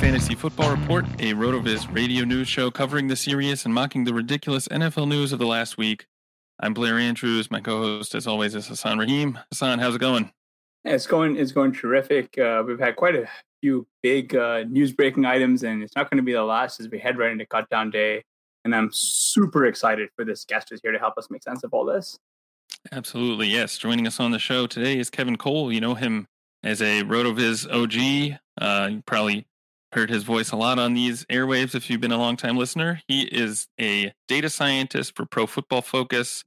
Fantasy Football Report, a RotoViz radio news show covering the serious and mocking the ridiculous NFL news of the last week. I'm Blair Andrews. My co-host, as always, is Hassan Rahim. Hassan, how's it going? Yeah, it's going terrific. We've had quite a few big news-breaking items, and it's not going to be the last as we head right into Cut-Down Day. And I'm super excited for this guest who's here to help us make sense of all this. Absolutely, yes. Joining us on the show today is Kevin Cole. You know him as a RotoViz OG. You probably heard his voice a lot on these airwaves if you've been a long-time listener. He is a data scientist for Pro Football Focus.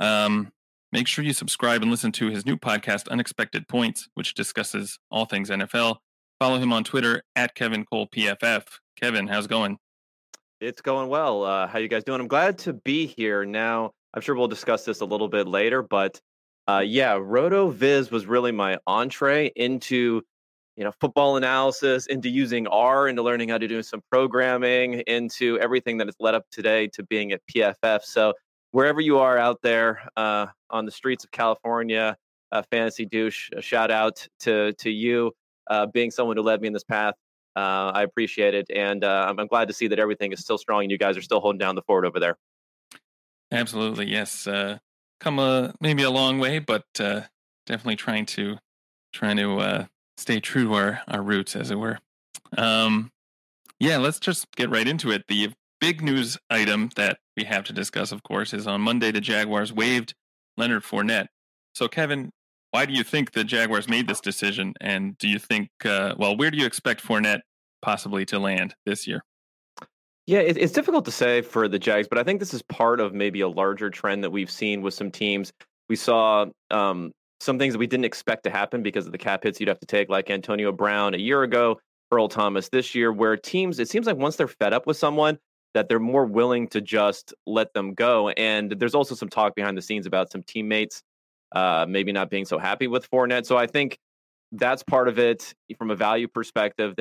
Make sure you subscribe and listen to his new podcast, Unexpected Points, which discusses all things NFL. Follow him on Twitter at Kevin Cole PFF. Kevin, how's it going? It's going well. How you guys doing? I'm glad to be here. Now, I'm sure we'll discuss this a little bit later, but RotoViz was really my entree into football analysis, into using R, into learning how to do some programming, into everything that has led up today to being at PFF. So wherever you are out there on the streets of California, Fantasy Douche, a shout out to you being someone who led me in this path. I appreciate it. And I'm glad to see that everything is still strong and you guys are still holding down the fort over there. Absolutely. Yes. Maybe a long way, but definitely trying to stay true to our roots, as it were. Let's just get right into it. The big news item that we have to discuss, of course, is on Monday, the Jaguars waived Leonard Fournette. So, Kevin, why do you think the Jaguars made this decision? And do you think, where do you expect Fournette possibly to land this year? Yeah, it's difficult to say for the Jags, but I think this is part of maybe a larger trend that we've seen with some teams. We saw some things that we didn't expect to happen because of the cap hits you'd have to take, like Antonio Brown a year ago, Earl Thomas this year, where teams, it seems like once they're fed up with someone, that they're more willing to just let them go. And there's also some talk behind the scenes about some teammates maybe not being so happy with Fournette. So I think that's part of it from a value perspective.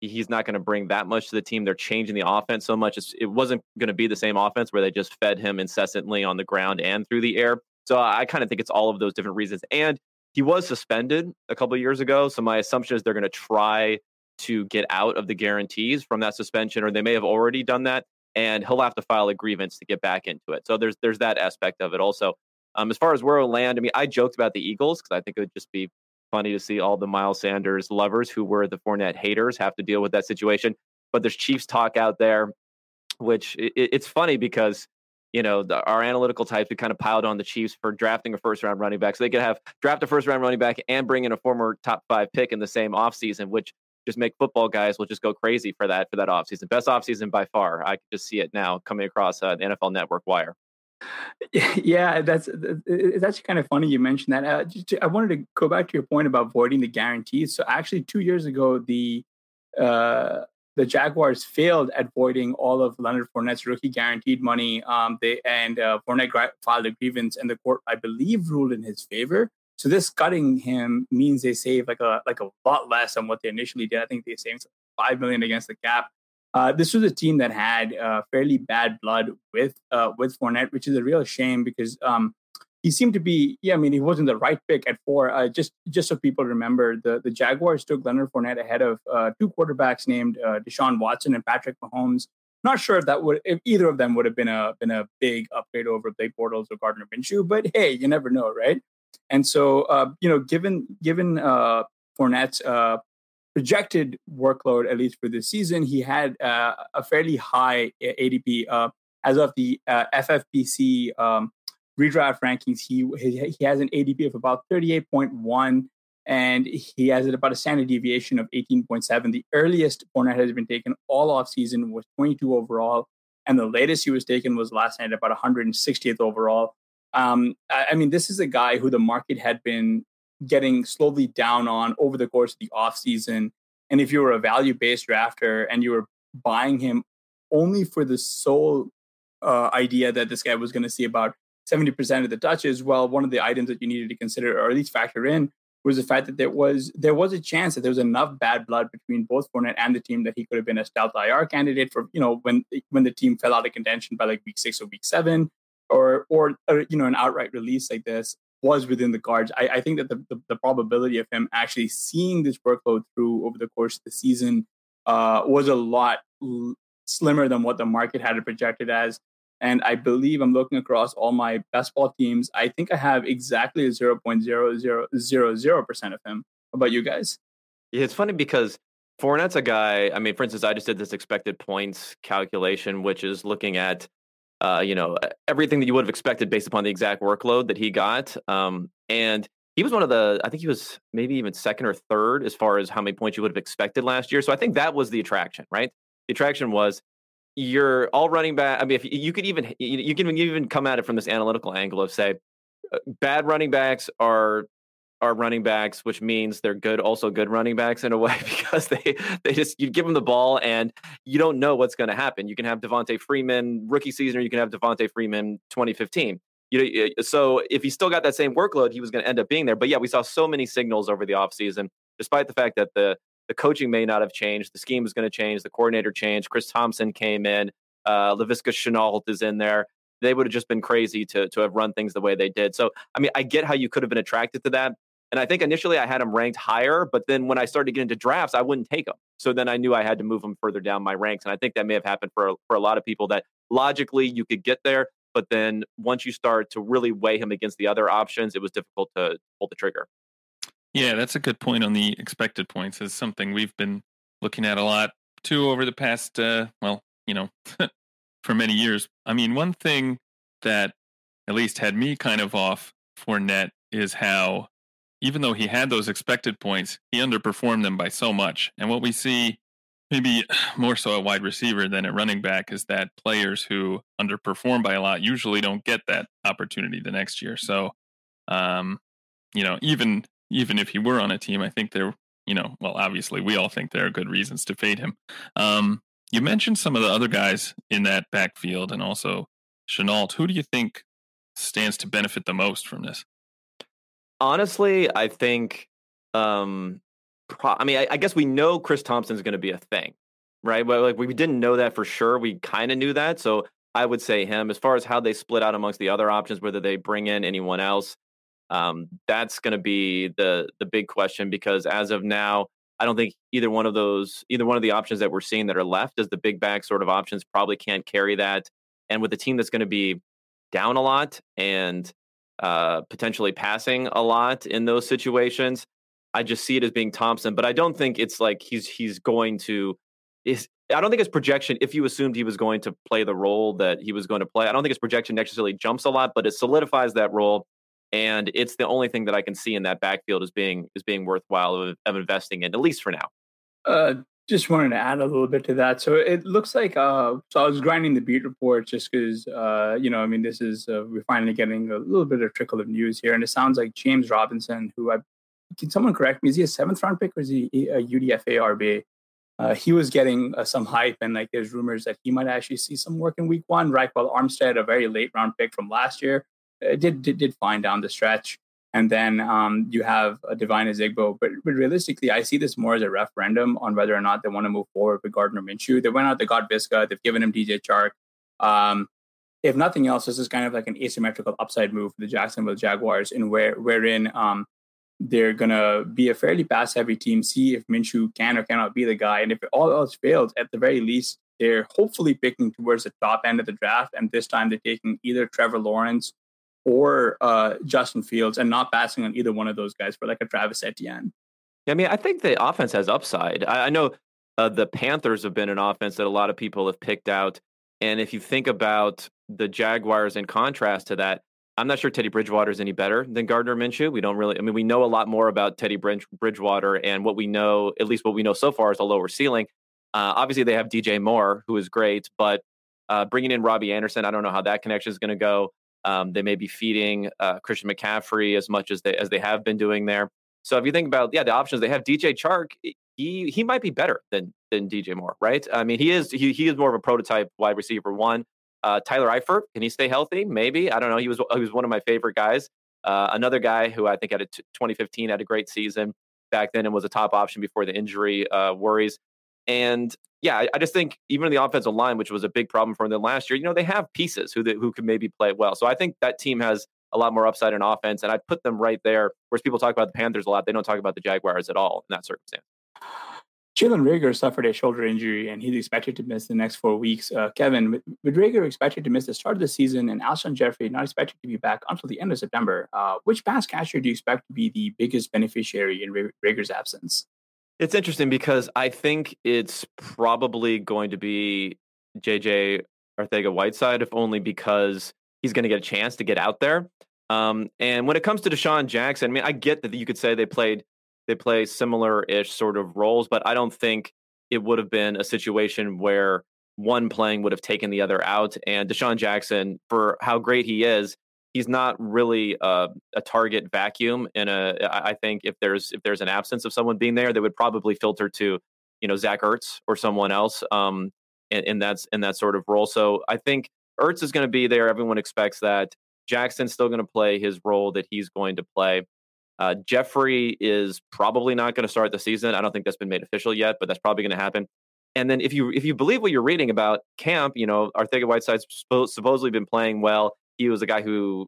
He's not going to bring that much to the team. They're changing the offense so much. It wasn't going to be the same offense where they just fed him incessantly on the ground and through the air. So I kind of think it's all of those different reasons. And he was suspended a couple of years ago. So my assumption is they're going to try to get out of the guarantees from that suspension, or they may have already done that. And he'll have to file a grievance to get back into it. So there's that aspect of it also. As far as where it'll land, I mean, I joked about the Eagles because I think it would just be funny to see all the Miles Sanders lovers who were the Fournette haters have to deal with that situation. But there's Chiefs talk out there, which it's funny because, you know, our analytical types, we kind of piled on the Chiefs for drafting a first-round running back. So they could have draft a first-round running back and bring in a former top 5 pick in the same offseason, which just make football guys will just go crazy for that offseason. Best offseason by far. I can just see it now coming across the NFL Network wire. Yeah, it's actually kind of funny you mentioned that. I wanted to go back to your point about voiding the guarantees. So actually 2 years ago, the Jaguars failed at voiding all of Leonard Fournette's rookie guaranteed money. Fournette filed a grievance, and the court, I believe, ruled in his favor. So this cutting him means they save like a lot less than what they initially did. I think they saved $5 million against the cap. This was a team that had fairly bad blood with Fournette, which is a real shame because he seemed to be, he wasn't the right pick at 4. Just so people remember, the Jaguars took Leonard Fournette ahead of two quarterbacks named Deshaun Watson and Patrick Mahomes. Not sure if either of them would have been a big upgrade over Blake Bortles or Gardner Minshew, but hey, you never know, right? And so, given Fournette's projected workload, at least for this season, he had a fairly high ADP as of the FFPC redraft rankings. He has an ADP of about 38.1, and he has about a standard deviation of 18.7. The earliest Fournette has been taken all offseason was 22 overall, and the latest he was taken was last night, about 160th overall. This is a guy who the market had been getting slowly down on over the course of the offseason. And if you were a value-based drafter and you were buying him only for the sole idea that this guy was going to see about 70% of the touches, well, one of the items that you needed to consider, or at least factor in, was the fact that there was a chance that there was enough bad blood between both Fournette and the team that he could have been a stealth IR candidate for, when the team fell out of contention by like week 6 or week 7, or an outright release like this was within the cards. I think that the probability of him actually seeing this workload through over the course of the season was a lot slimmer than what the market had it projected as. And I believe I'm looking across all my best ball teams. I think I have exactly a 0.0000% of him. How about you guys? Yeah, it's funny because Fournette's a guy, for instance, I just did this expected points calculation, which is looking at everything that you would have expected based upon the exact workload that he got. And he was I think he was maybe even second or third as far as how many points you would have expected last year. So I think that was the attraction, right? The attraction was you're all running back. If you could even come at it from this analytical angle of say bad running backs are running backs, which means they're also good running backs in a way, because you give them the ball and you don't know what's going to happen. You can have Devontae Freeman rookie season, or you can have Devontae Freeman 2015. So if he still got that same workload, he was going to end up being there. But yeah, we saw so many signals over the offseason, despite the fact that the coaching may not have changed. The scheme is going to change. The coordinator changed. Chris Thompson came in. LaViska Shenault is in there. They would have just been crazy to have run things the way they did. So, I get how you could have been attracted to that. And I think initially I had him ranked higher, but then when I started getting into drafts, I wouldn't take him. So then I knew I had to move him further down my ranks. And I think that may have happened for a lot of people, that logically you could get there, but then once you start to really weigh him against the other options, it was difficult to pull the trigger. Yeah, that's a good point on the expected points. It's something we've been looking at a lot too over the past, for many years. One thing that at least had me kind of off Fournette is how, even though he had those expected points, he underperformed them by so much. And what we see, maybe more so at wide receiver than at running back, is that players who underperform by a lot usually don't get that opportunity the next year. So, even if he were on a team, I think there, obviously we all think there are good reasons to fade him. You mentioned some of the other guys in that backfield and also Shenault. Who do you think stands to benefit the most from this? Honestly, I think, I guess we know Chris Thompson's going to be a thing, right? But like, we didn't know that for sure. We kind of knew that. So I would say him. As far as how they split out amongst the other options, whether they bring in anyone else, that's going to be the big question, because as of now, I don't think either one of the options that we're seeing that are left as the big back sort of options probably can't carry that. And with a team that's going to be down a lot and potentially passing a lot in those situations, I just see it as being Thompson. But I don't think it's like he's going to. I don't think his projection, if you assumed he was going to play the role that he was going to play, I don't think his projection necessarily jumps a lot, but it solidifies that role. And it's the only thing that I can see in that backfield as being worthwhile of investing in, at least for now. Just wanted to add a little bit to that. So it looks like, so I was grinding the beat reports just because, this is, we're finally getting a little bit of trickle of news here. And it sounds like James Robinson, can someone correct me? Is he a 7th round pick or is he a UDFA RB? He was getting some hype, and like there's rumors that he might actually see some work in week 1. Raquel Armstead, a very late round pick from last year, did fine down the stretch. And then you have Divine Izigbo. But realistically, I see this more as a referendum on whether or not they want to move forward with Gardner Minshew. They went out, they got Visca, they've given him DJ Chark. If nothing else, this is kind of like an asymmetrical upside move for the Jacksonville Jaguars, in wherein they're going to be a fairly pass-heavy team, see if Minshew can or cannot be the guy. And if all else fails, at the very least, they're hopefully picking towards the top end of the draft. And this time they're taking either Trevor Lawrence or Justin Fields, and not passing on either one of those guys for like a Travis Etienne. Yeah, I mean, I think the offense has upside. I know the Panthers have been an offense that a lot of people have picked out. And if you think about the Jaguars in contrast to that, I'm not sure Teddy Bridgewater is any better than Gardner Minshew. We know a lot more about Teddy Bridgewater, and what we know, at least what we know so far, is a lower ceiling. Obviously, they have DJ Moore, who is great, but bringing in Robbie Anderson, I don't know how that connection is going to go. They may be feeding Christian McCaffrey as much as they have been doing there. So if you think about the options they have, DJ Chark, he might be better than DJ Moore, right? I mean, he is more of a prototype wide receiver one. Tyler Eifert, can he stay healthy? Maybe. I don't know. He was one of my favorite guys. Another guy who I think 2015 had a great season back then and was a top option before the injury worries. And yeah, I just think even the offensive line, which was a big problem for them last year, they have pieces who could maybe play well. So I think that team has a lot more upside in offense, and I put them right there. Whereas people talk about the Panthers a lot, they don't talk about the Jaguars at all in that circumstance. Jalen Reagor suffered a shoulder injury, and he's expected to miss the next 4 weeks. Kevin, with Reagor expected to miss the start of the season, and Alshon Jeffrey not expected to be back until the end of September, which pass catcher do you expect to be the biggest beneficiary in Reagor's absence? It's interesting because I think it's probably going to be J.J. Arcega-Whiteside, if only because he's going to get a chance to get out there. And when it comes to Deshaun Jackson, I mean, I get that you could say they play similar-ish sort of roles, but I don't think it would have been a situation where one playing would have taken the other out. And Deshaun Jackson, for how great he is, he's not really a target vacuum. I think if there's an absence of someone being there, they would probably filter to, Zach Ertz or someone else in that sort of role. So I think Ertz is going to be there. Everyone expects that. Jackson's still going to play his role that he's going to play. Jeffrey is probably not going to start the season. I don't think that's been made official yet, but that's probably going to happen. And then if you believe what you're reading about camp, Arcega-Whiteside's supposedly been playing well. He was a guy who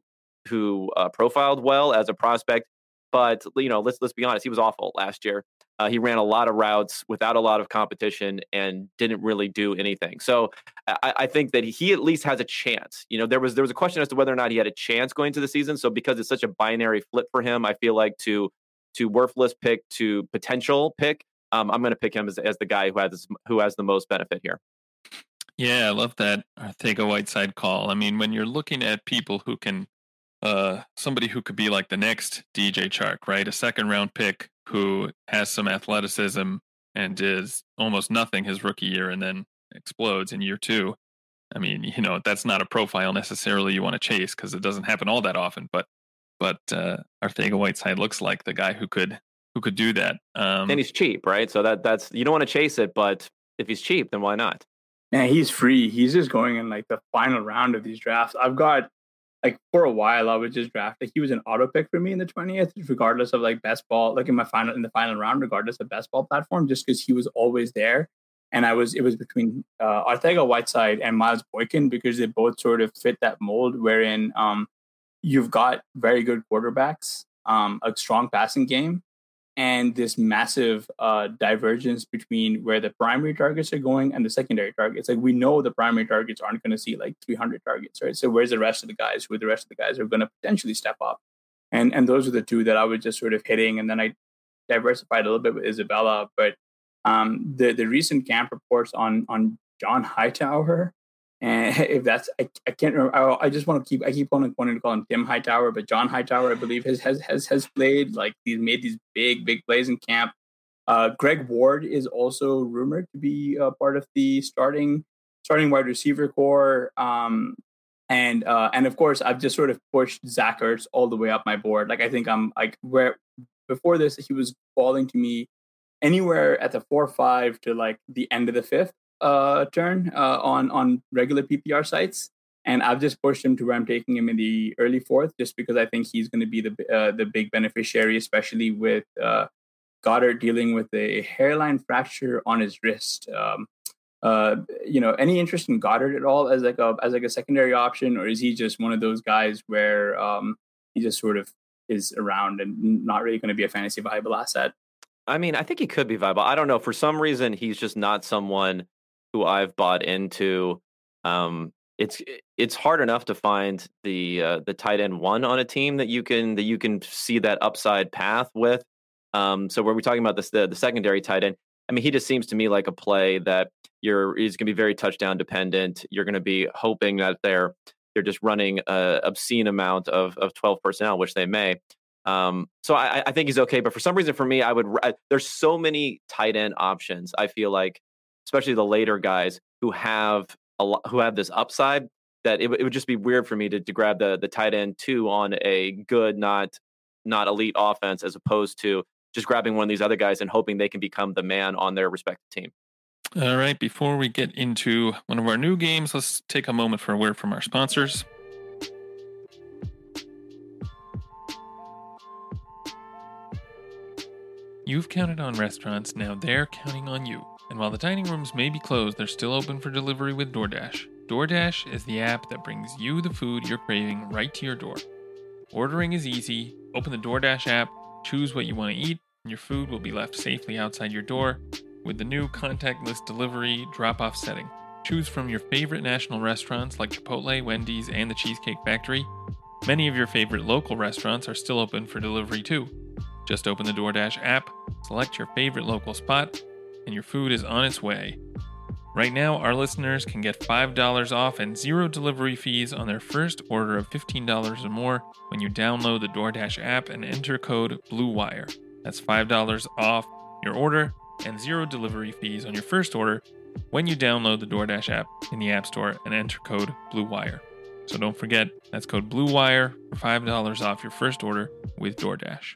profiled well as a prospect, but let's be honest, he was awful last year. He ran a lot of routes without a lot of competition and didn't really do anything. So I think that he at least has a chance. There was a question as to whether or not he had a chance going into the season. So because it's such a binary flip for him, I feel like to worthless pick to potential pick, I'm going to pick him as the guy who has the most benefit here. Yeah, I love that Arcega-Whiteside call. I mean, when you're looking at people who can, somebody who could be like the next DJ Chark, right? A 2nd round pick who has some athleticism and is almost nothing his rookie year and then explodes in year 2. I mean, that's not a profile necessarily you want to chase because it doesn't happen all that often. But Arcega-Whiteside looks like the guy who could do that. And he's cheap, right? So that's you don't want to chase it, but if he's cheap, then why not? Man, he's free. He's just going in like the final round of these drafts. I've got like for a while, I would just draft. Like he was an auto pick for me in the 20th, regardless of like best ball, like in the final round, regardless of best ball platform, just because he was always there. And it was between Arcega-Whiteside and Miles Boykin, because they both sort of fit that mold wherein you've got very good quarterbacks, a strong passing game, and this massive divergence between where the primary targets are going and the secondary targets. Like we know the primary targets aren't going to see like 300 targets, right? So where's the rest of the guys? Who are the rest of the guys are going to potentially step up? And those are the two that I was just sort of hitting. And then I diversified a little bit with Isabella, but the recent camp reports on John Hightower, and if that's I can't remember. I keep wanting to call him Tim Hightower, but John Hightower, I believe, has played, like he's made these big plays in camp. Greg Ward is also rumored to be a part of the starting wide receiver core. And of course, I've just sort of pushed Zach Ertz all the way up my board. Like I think I'm like where before this he was falling to me anywhere at the 4-5 to like the end of the fifth turn on regular PPR sites, and I've just pushed him to where I'm taking him in the early fourth, just because I think he's going to be the big beneficiary, especially with Goddard dealing with a hairline fracture on his wrist. Any interest in Goddard at all as like a secondary option, or is he just one of those guys where he just sort of is around and not really going to be a fantasy viable asset? I mean, I think he could be viable. I don't know. For some reason, he's just not someone who I've bought into. It's hard enough to find the tight end one on a team that you can see that upside path with. So where we're talking about this, the secondary tight end, I mean, he just seems to me like a play that he's going to be very touchdown dependent. You're going to be hoping that they're just running an obscene amount of 12 personnel, which they may. So I think he's okay, but for some reason for me, there's so many tight end options. I feel like, especially the later guys who have this upside, that it would just be weird for me to grab the tight end two on a good, not elite offense, as opposed to just grabbing one of these other guys and hoping they can become the man on their respective team. All right. Before we get into one of our new games, let's take a moment for a word from our sponsors. You've counted on restaurants, now they're counting on you. And while the dining rooms may be closed, they're still open for delivery with DoorDash. DoorDash is the app that brings you the food you're craving right to your door. Ordering is easy. Open the DoorDash app, choose what you want to eat, and your food will be left safely outside your door with the new contactless delivery drop-off setting. Choose from your favorite national restaurants like Chipotle, Wendy's, and the Cheesecake Factory. Many of your favorite local restaurants are still open for delivery too. Just open the DoorDash app, select your favorite local spot, and your food is on its way. Right now, our listeners can get $5 off and zero delivery fees on their first order of $15 or more when you download the DoorDash app and enter code BLUEWIRE. That's $5 off your order and zero delivery fees on your first order when you download the DoorDash app in the App Store and enter code BLUEWIRE. So don't forget, that's code BLUEWIRE for $5 off your first order with DoorDash.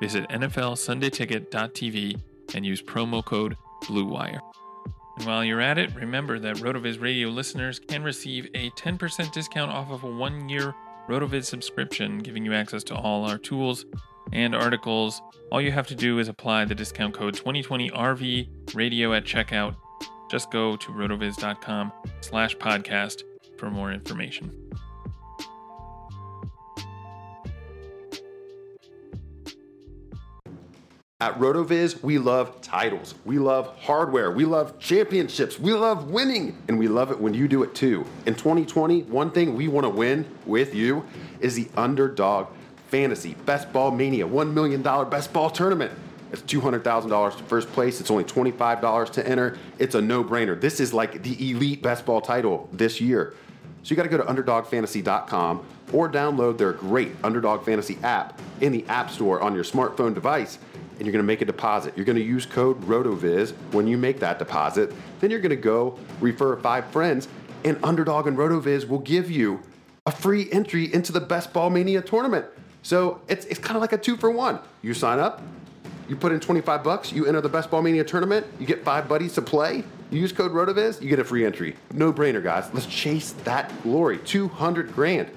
Visit NFLSundayTicket.tv and use promo code BLUEWIRE. And while you're at it, remember that RotoViz Radio listeners can receive a 10% discount off of a 1-year RotoViz subscription, giving you access to all our tools and articles. All you have to do is apply the discount code 2020RVRadio at checkout. Just go to rotoviz.com/podcast for more information. At RotoViz, we love titles, we love hardware, we love championships, we love winning, and we love it when you do it too. In 2020, one thing we want to win with you is the Underdog Fantasy Best Ball Mania $1 million Best Ball Tournament. It's $200,000 to first place. It's only $25 to enter. It's a no-brainer. This is like the elite best ball title this year. So you got to go to underdogfantasy.com or download their great Underdog Fantasy app in the App Store on your smartphone device, and you're going to make a deposit. You're going to use code RotoViz when you make that deposit. Then you're going to go refer 5 friends, and Underdog and RotoViz will give you a free entry into the Best Ball Mania tournament. So it's kind of like a 2-for-1. You sign up, you put in $25, you enter the Best Ball Mania tournament, you get 5 buddies to play, you use code RotoViz, you get a free entry. No brainer, guys. Let's chase that glory. $200,000.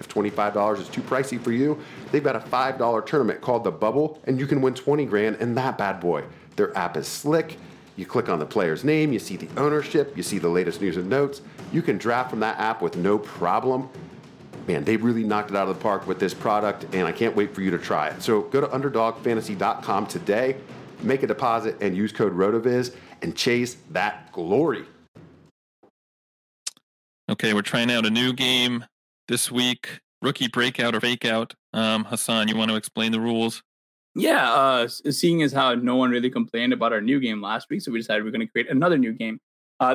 If $25 is too pricey for you, they've got a $5 tournament called The Bubble, and you can win $20,000 in that bad boy. Their app is slick. You click on the player's name, you see the ownership, you see the latest news and notes. You can draft from that app with no problem. Man, they really knocked it out of the park with this product, and I can't wait for you to try it. So go to underdogfantasy.com today, make a deposit, and use code RotoViz and chase that glory. Okay, we're trying out a new game this week, Rookie Breakout or Fakeout. Hassan, you want to explain the rules? Yeah, seeing as how no one really complained about our new game last week, so we decided we're going to create another new game.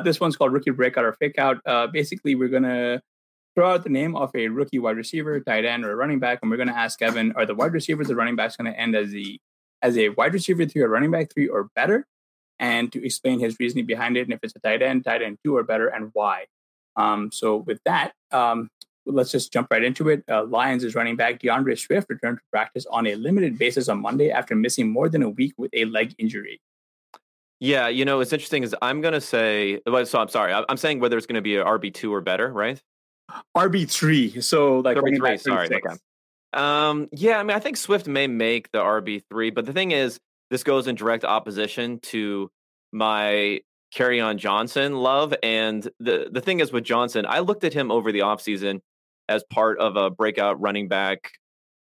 This one's called Rookie Breakout or Fakeout. Basically, we're going to throw out the name of a rookie wide receiver, tight end, or a running back, and we're going to ask Evan, are the wide receivers or running backs going to end as a wide receiver 3 or running back 3 or better, and to explain his reasoning behind it, and if it's a tight end 2 or better, and why. So with that, let's just jump right into it. Lions' running back DeAndre Swift returned to practice on a limited basis on Monday after missing more than a week with a leg injury. Yeah, you know, what's interesting is I'm saying whether it's going to be an RB2 or better, right? RB3. So like RB3, sorry. Okay. Yeah, I mean, I think Swift may make the RB3, but the thing is, this goes in direct opposition to my Kerryon Johnson love. And the thing is with Johnson, I looked at him over the offseason as part of a breakout running back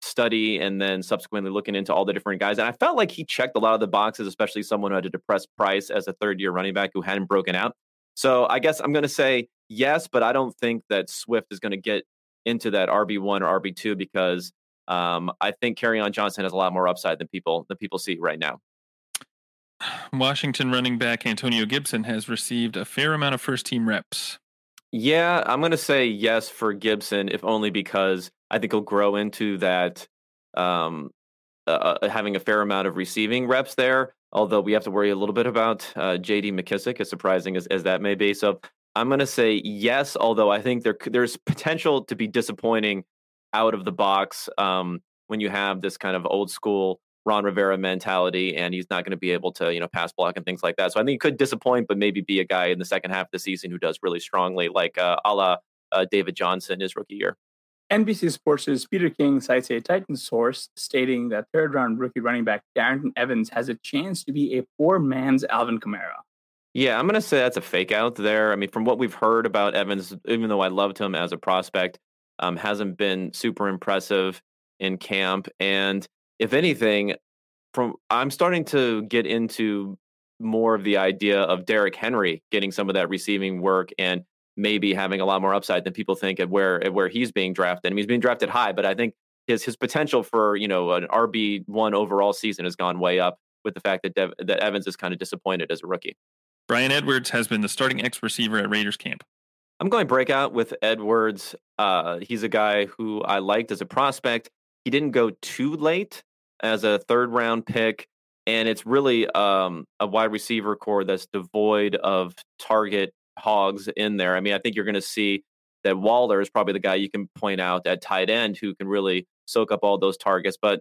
study and then subsequently looking into all the different guys. And I felt like he checked a lot of the boxes, especially someone who had a depressed price as a third-year running back who hadn't broken out. So I guess I'm going to say yes, but I don't think that Swift is going to get into that RB1 or RB2 because I think Kerryon Johnson has a lot more upside than people see right now. Washington running back Antonio Gibson has received a fair amount of first-team reps. Yeah, I'm going to say yes for Gibson, if only because I think he'll grow into that having a fair amount of receiving reps there, although we have to worry a little bit about J.D. McKissic, as surprising as that may be. So I'm going to say yes, although I think there's potential to be disappointing out of the box when you have this kind of old-school Ron Rivera mentality, and he's not going to be able to, pass block and things like that. So I think he could disappoint, but maybe be a guy in the second half of the season who does really strongly, like a la David Johnson his rookie year. NBC Sports' Peter King cites a Titans source stating that third-round rookie running back Darrynton Evans has a chance to be a poor man's Alvin Kamara. Yeah, I'm going to say that's a fake out there. I mean, from what we've heard about Evans, even though I loved him as a prospect, hasn't been super impressive in camp. And if anything, I'm starting to get into more of the idea of Derrick Henry getting some of that receiving work and maybe having a lot more upside than people think at where he's being drafted. I mean, he's being drafted high, but I think his potential for, an RB1 overall season has gone way up with the fact that that Evans is kind of disappointed as a rookie. Brian Edwards has been the starting X receiver at Raiders camp. I'm going breakout with Edwards. He's a guy who I liked as a prospect. He didn't go too late as a third-round pick, and it's really a wide receiver core that's devoid of target hogs in there. I mean, I think you're going to see that Waller is probably the guy you can point out at tight end who can really soak up all those targets. But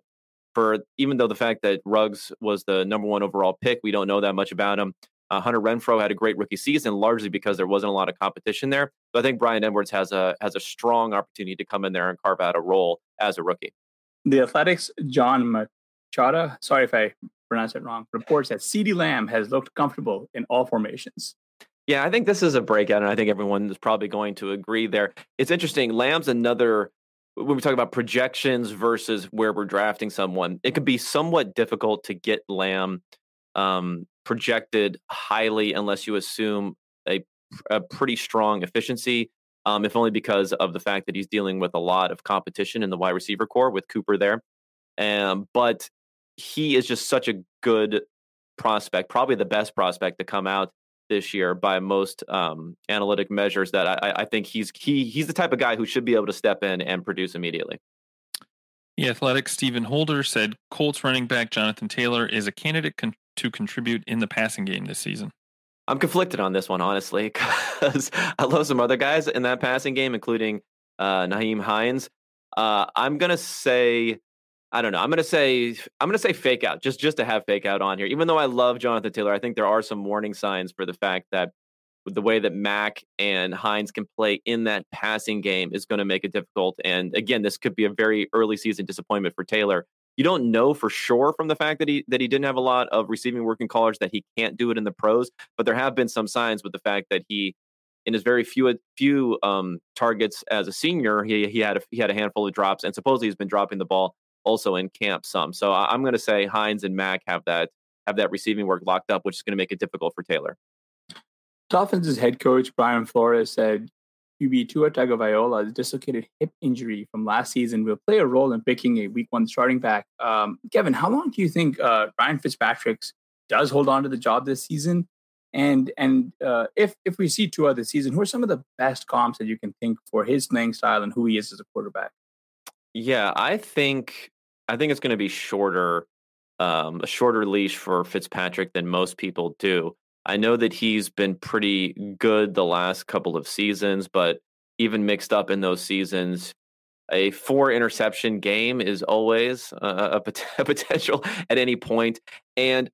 even though the fact that Ruggs was the number 1 overall pick, we don't know that much about him. Hunter Renfrow had a great rookie season, largely because there wasn't a lot of competition there. But I think Brian Edwards has a strong opportunity to come in there and carve out a role as a rookie. The Athletics' John Machada, sorry if I pronounce it wrong, reports that CeeDee Lamb has looked comfortable in all formations. Yeah, I think this is a breakout, and I think everyone is probably going to agree there. It's interesting. Lamb's another, when we talk about projections versus where we're drafting someone, it could be somewhat difficult to get Lamb projected highly unless you assume a pretty strong efficiency. If only because of the fact that he's dealing with a lot of competition in the wide receiver core with Cooper there. But he is just such a good prospect, probably the best prospect to come out this year by most analytic measures, that I think he's the type of guy who should be able to step in and produce immediately. The Athletic Stephen Holder said Colts running back Jonathan Taylor is a candidate to contribute in the passing game this season. I'm conflicted on this one, honestly, because I love some other guys in that passing game, including Nyheim Hines. I'm going to say fake out just to have fake out on here. Even though I love Jonathan Taylor, I think there are some warning signs for the fact that with the way that Mack and Hines can play in that passing game is going to make it difficult. And again, this could be a very early season disappointment for Taylor. You don't know for sure from the fact that he didn't have a lot of receiving work in college that he can't do it in the pros, but there have been some signs with the fact that he, in his very few targets as a senior, he had a handful of drops, and supposedly he's been dropping the ball also in camp some. So I'm going to say Hines and Mack have that receiving work locked up, which is going to make it difficult for Taylor. Dolphins' head coach, Brian Flores, said QB Tua Tagovailoa's dislocated hip injury from last season will play a role in picking a week one starting back. Kevin, how long do you think Ryan Fitzpatrick does hold on to the job this season? And if we see Tua this season, who are some of the best comps that you can think for his playing style and who he is as a quarterback? Yeah, I think it's going to be a shorter leash for Fitzpatrick than most people do. I know that he's been pretty good the last couple of seasons, but even mixed up in those seasons, a 4-interception game is always a potential at any point. And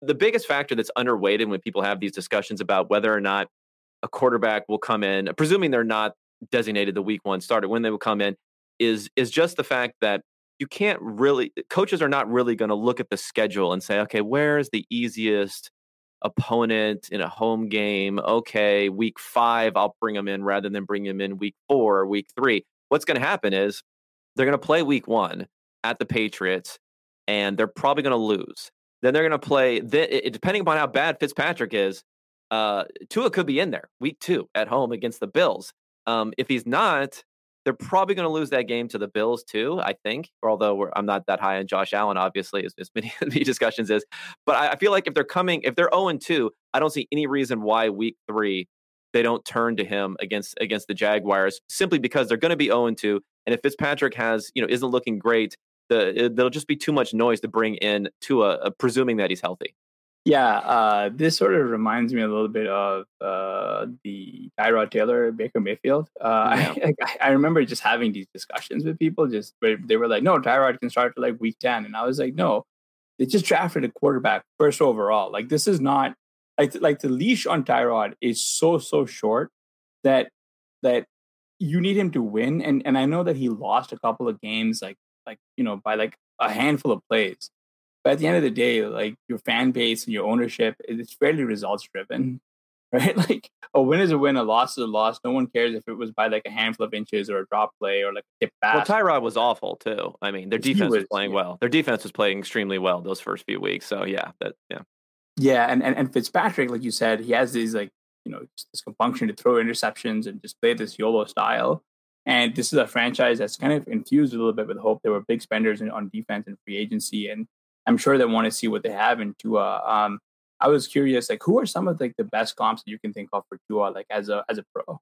the biggest factor that's underweighted when people have these discussions about whether or not a quarterback will come in, presuming they're not designated the week one starter, when they will come in, is just the fact that you can't really, coaches are not really going to look at the schedule and say, okay, where is the easiest opponent in a home game? Okay, week 5, I'll bring them in rather than bring them in week 4 or week 3. What's going to happen is they're going to play week 1 at the Patriots, and they're probably going to lose. Then they're going to play, depending upon how bad Fitzpatrick is, Tua could be in there week 2 at home against the Bills. If he's not, they're probably going to lose that game to the Bills too, I think, although I'm not that high on Josh Allen, obviously, as many of the discussions is. But I feel like if they're 0-2, I don't see any reason why week 3 they don't turn to him against the Jaguars, simply because they're going to be 0-2. And if Fitzpatrick isn't looking great, there'll just be too much noise to bring in Tua, presuming that he's healthy. Yeah, this sort of reminds me a little bit of the Tyrod Taylor, Baker Mayfield. I remember just having these discussions with people just where they were like, no, Tyrod can start to like week 10. And I was like, no, they just drafted a quarterback first overall. Like, this is not like the leash on Tyrod is so short that you need him to win. And I know that he lost a couple of games, by like a handful of plays. But at the end of the day, like, your fan base and your ownership, it's fairly results driven, right? Like, a win is a win, a loss is a loss. No one cares if it was by like a handful of inches or a drop play or like a tip pass. Well, Tyrod was awful too. I mean, their defense was playing extremely well those first few weeks. So yeah. And Fitzpatrick, like you said, he has these this compunction to throw interceptions and just play this YOLO style. And this is a franchise that's kind of infused a little bit with hope. They were big spenders on defense and free agency, and I'm sure they want to see what they have in Tua. I was curious, like, who are some of like the best comps that you can think of for Tua, like as a pro?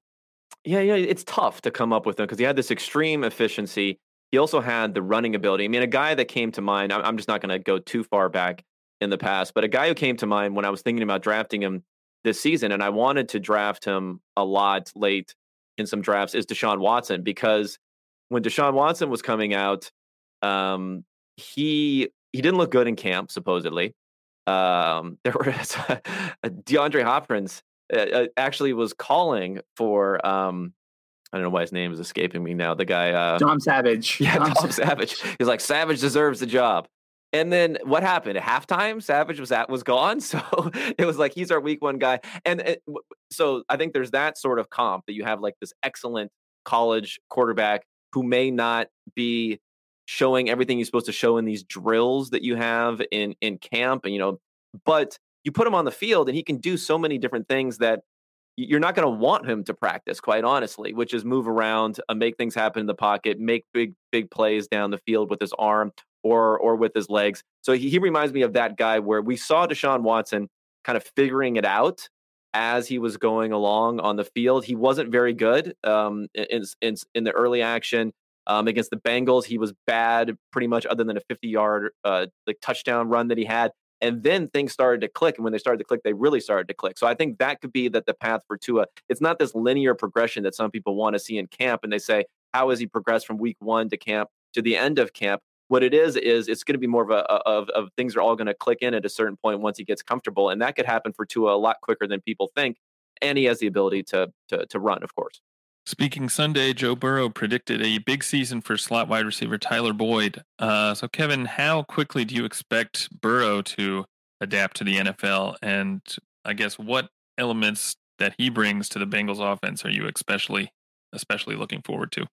Yeah, it's tough to come up with them because he had this extreme efficiency. He also had the running ability. I mean, a guy that came to mind, I'm just not going to go too far back in the past, but a guy who came to mind when I was thinking about drafting him this season, and I wanted to draft him a lot late in some drafts, is Deshaun Watson, because when Deshaun Watson was coming out, he didn't look good in camp, supposedly. There was DeAndre Hopkins actually was calling for, I don't know why his name is escaping me now. The guy, Tom Savage. Yeah, Tom Savage. He's like, Savage deserves the job. And then what happened at halftime? Savage was gone. So it was like, he's our week one guy. And so I think there's that sort of comp that you have like this excellent college quarterback who may not be showing everything you're supposed to show in these drills that you have in camp, and but you put him on the field and he can do so many different things that you're not going to want him to practice, quite honestly, which is move around, make things happen in the pocket, make big plays down the field with his arm or with his legs. So he reminds me of that guy where we saw Deshaun Watson kind of figuring it out as he was going along on the field. He wasn't very good in the early action against the Bengals. He was bad pretty much other than a 50-yard touchdown run that he had. And then things started to click. And when they started to click, they really started to click. So I think that could be that the path for Tua. It's not this linear progression that some people want to see in camp. And they say, how has he progressed from week one to camp to the end of camp? What it is it's going to be more of a things are all going to click in at a certain point once he gets comfortable. And that could happen for Tua a lot quicker than people think. And he has the ability to run, of course. Speaking Sunday, Joe Burrow predicted a big season for slot wide receiver Tyler Boyd. So, Kevin, how quickly do you expect Burrow to adapt to the NFL? And I guess what elements that he brings to the Bengals offense are you especially looking forward to?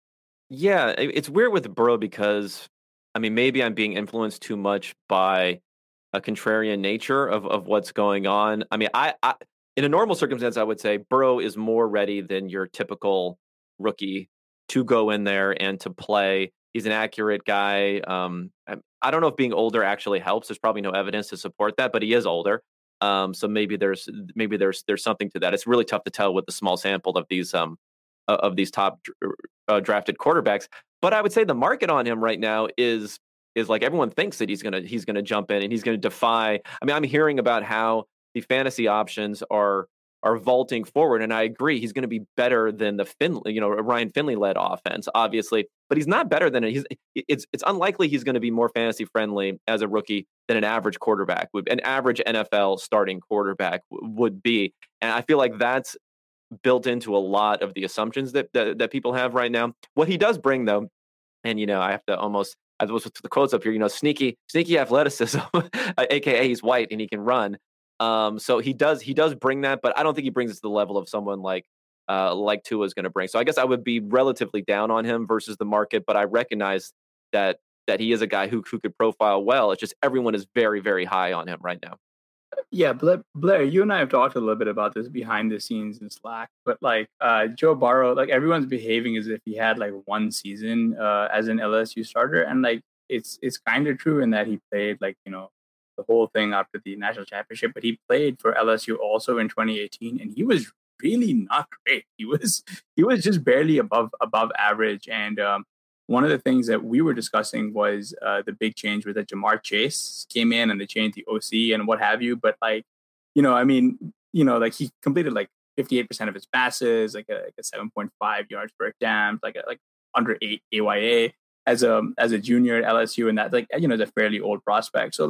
Yeah, it's weird with Burrow because, I mean, maybe I'm being influenced too much by a contrarian nature of what's going on. I mean, I in a normal circumstance, I would say Burrow is more ready than your typical rookie to go in there and to play. He's an accurate guy. I don't know if being older actually helps. There's probably no evidence to support that, but he is older. So maybe there's something to that. It's really tough to tell with the small sample of these top drafted quarterbacks. But I would say the market on him right now is like everyone thinks that he's gonna jump in and he's gonna defy. I mean, I'm hearing about how the fantasy options are vaulting forward. And I agree, he's going to be better than the Ryan Finley-led offense, obviously, but he's not better than it. It's unlikely he's going to be more fantasy-friendly as a rookie than an average quarterback would. An average NFL starting quarterback would be. And I feel like that's built into a lot of the assumptions that people have right now. What he does bring, though, and, I have to almost... I was with the quotes up here, sneaky athleticism, a.k.a. he's white and he can run. So he does bring that, but I don't think he brings it to the level of someone like Tua is going to bring. So I guess I would be relatively down on him versus the market, but I recognize that he is a guy who could profile well. It's just everyone is very, very high on him right now. Yeah, Blair, you and I have talked a little bit about this behind the scenes in Slack, but Joe Burrow, everyone's behaving as if he had one season as an LSU starter, and it's kind of true in that he played the whole thing after the national championship, but he played for LSU also in 2018, and he was really not great. He was just barely above average. And one of the things that we were discussing was the big change was that Jamar Chase came in and they changed the OC and what have you. But he completed 58% of his passes, like a 7.5 yards per attempt, under 8 AYA as a junior at LSU, and that is a fairly old prospect. So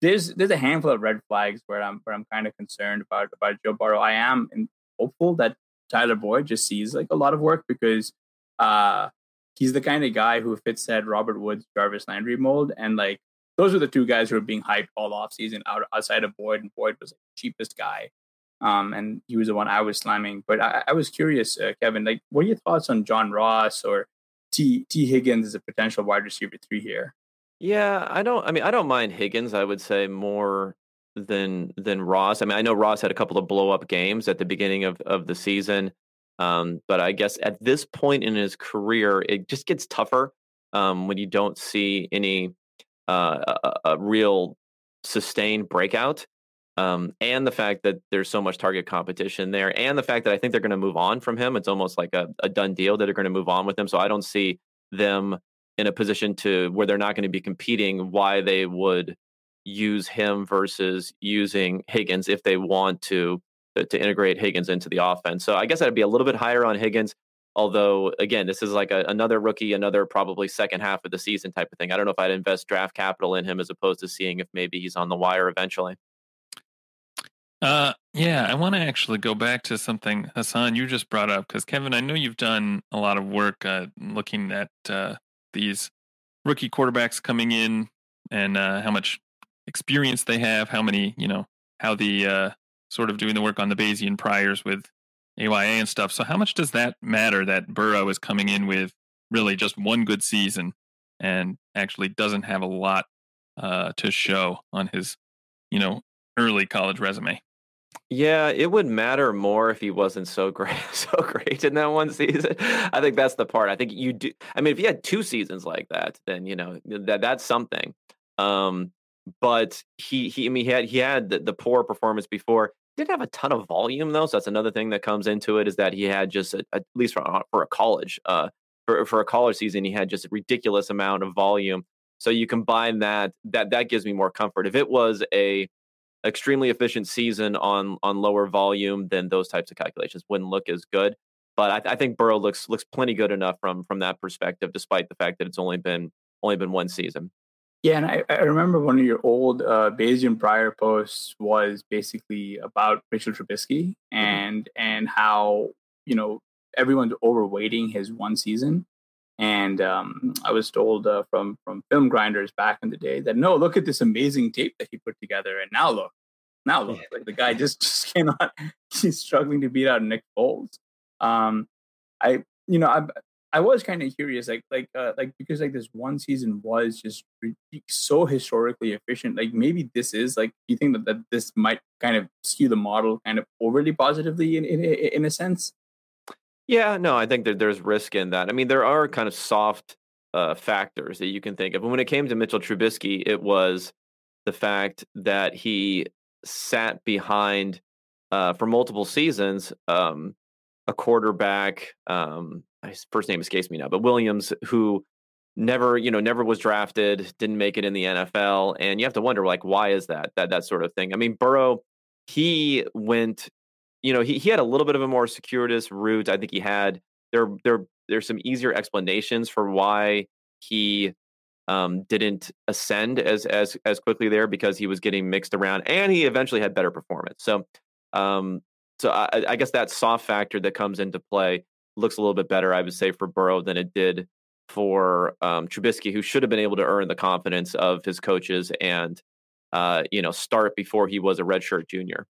There's a handful of red flags where I'm kind of concerned about Joe Burrow. I am hopeful that Tyler Boyd just sees a lot of work because he's the kind of guy who fits that Robert Woods, Jarvis Landry mold, and those are the two guys who are being hyped all offseason outside of Boyd, and Boyd was the cheapest guy, and he was the one I was slamming. But I was curious, Kevin, what are your thoughts on John Ross or T. Higgins as a potential wide receiver 3 here? Yeah, I don't mind Higgins, I would say, more than Ross. I mean, I know Ross had a couple of blow-up games at the beginning of the season, but I guess at this point in his career, it just gets tougher when you don't see any a real sustained breakout, and the fact that there's so much target competition there, and the fact that I think they're going to move on from him. It's almost like a done deal that they're going to move on with him, so I don't see them in a position to where they're not going to be competing, why they would use him versus using Higgins if they want to integrate Higgins into the offense. So I guess I'd be a little bit higher on Higgins. Although, again, this is another rookie, another probably second half of the season type of thing. I don't know if I'd invest draft capital in him as opposed to seeing if maybe he's on the wire eventually. Yeah, I want to actually go back to something, Hassan, you just brought up, because Kevin, I know you've done a lot of work looking at these rookie quarterbacks coming in and how much experience they have, how many, how the sort of doing the work on the Bayesian priors with AYA and stuff. So how much does that matter that Burrow is coming in with really just one good season and actually doesn't have a lot to show on his, early college resume? Yeah, it would matter more if he wasn't so great in that one season. I think that's the part. I think you do. I mean, if he had 2 seasons like that, then that's something. But he had the poor performance before. He didn't have a ton of volume, though, so that's another thing that comes into it, is that he had just, at least for a college, for a college season, he had just a ridiculous amount of volume. So you combine that gives me more comfort. If it was a extremely efficient season on lower volume, then those types of calculations wouldn't look as good. But I think Burrow looks plenty good enough from that perspective, despite the fact that it's only been one season. Yeah, and I remember one of your old Bayesian prior posts was basically about Mitchell Trubisky and how, you know, everyone's overweighting his one season. And I was told from film grinders back in the day that, no, look at this amazing tape that he put together. And now look, like the guy just cannot, he's struggling to beat out Nick Foles. I was kind of curious, because this one season was just so historically efficient. Like, maybe this is like, you think that this might kind of skew the model kind of overly positively in a sense? Yeah, no, I think that there's risk in that. I mean, there are kind of soft factors that you can think of. And when it came to Mitchell Trubisky, it was the fact that he sat behind for multiple seasons a quarterback. His first name escapes me now, but Williams, who never was drafted, didn't make it in the NFL. And you have to wonder, like, why is that sort of thing? I mean, Burrow, he went, he had a little bit of a more circuitous route. I think he had, there's some easier explanations for why he didn't ascend as quickly there, because he was getting mixed around and he eventually had better performance. So I guess that soft factor that comes into play looks a little bit better, I would say, for Burrow than it did for Trubisky, who should have been able to earn the confidence of his coaches and, start before he was a redshirt junior.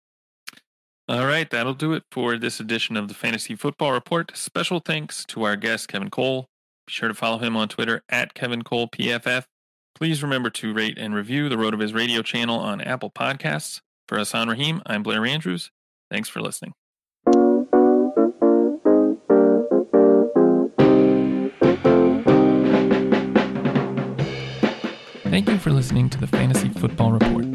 All right, that'll do it for this edition of the Fantasy Football Report. Special thanks to our guest, Kevin Cole. Be sure to follow him on Twitter @KevinColePFF. Please remember to rate and review the RotoViz radio channel on Apple Podcasts. For Hassan Rahim, I'm Blair Andrews. Thanks for listening. Thank you for listening to the Fantasy Football Report.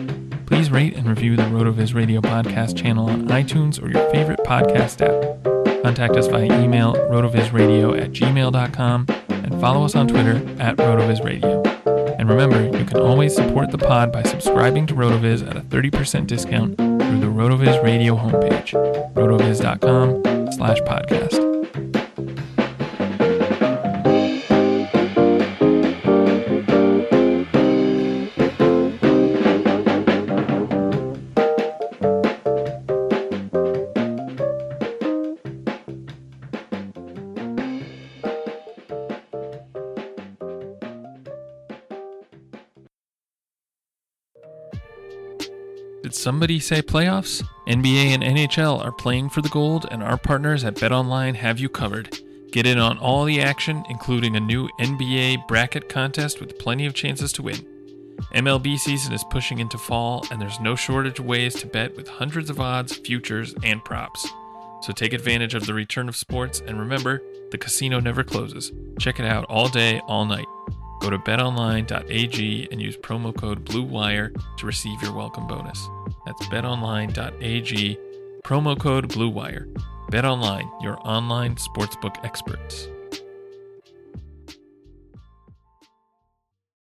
Please rate and review the RotoViz Radio podcast channel on iTunes or your favorite podcast app. Contact us via email rotovizradio@gmail.com and follow us on Twitter @rotovizradio. And remember, you can always support the pod by subscribing to RotoViz at a 30% discount through the RotoViz Radio homepage, rotoviz.com/podcast. Somebody say playoffs? NBA and NHL are playing for the gold, and our partners at BetOnline have you covered. Get in on all the action, including a new NBA bracket contest with plenty of chances to win. MLB season is pushing into fall, and there's no shortage of ways to bet with hundreds of odds, futures, and props. So take advantage of the return of sports, and remember, the casino never closes. Check it out all day, all night. Go to betonline.ag and use promo code BLUEWIRE to receive your welcome bonus. That's betonline.ag, promo code BLUEWIRE. BetOnline, your online sportsbook experts.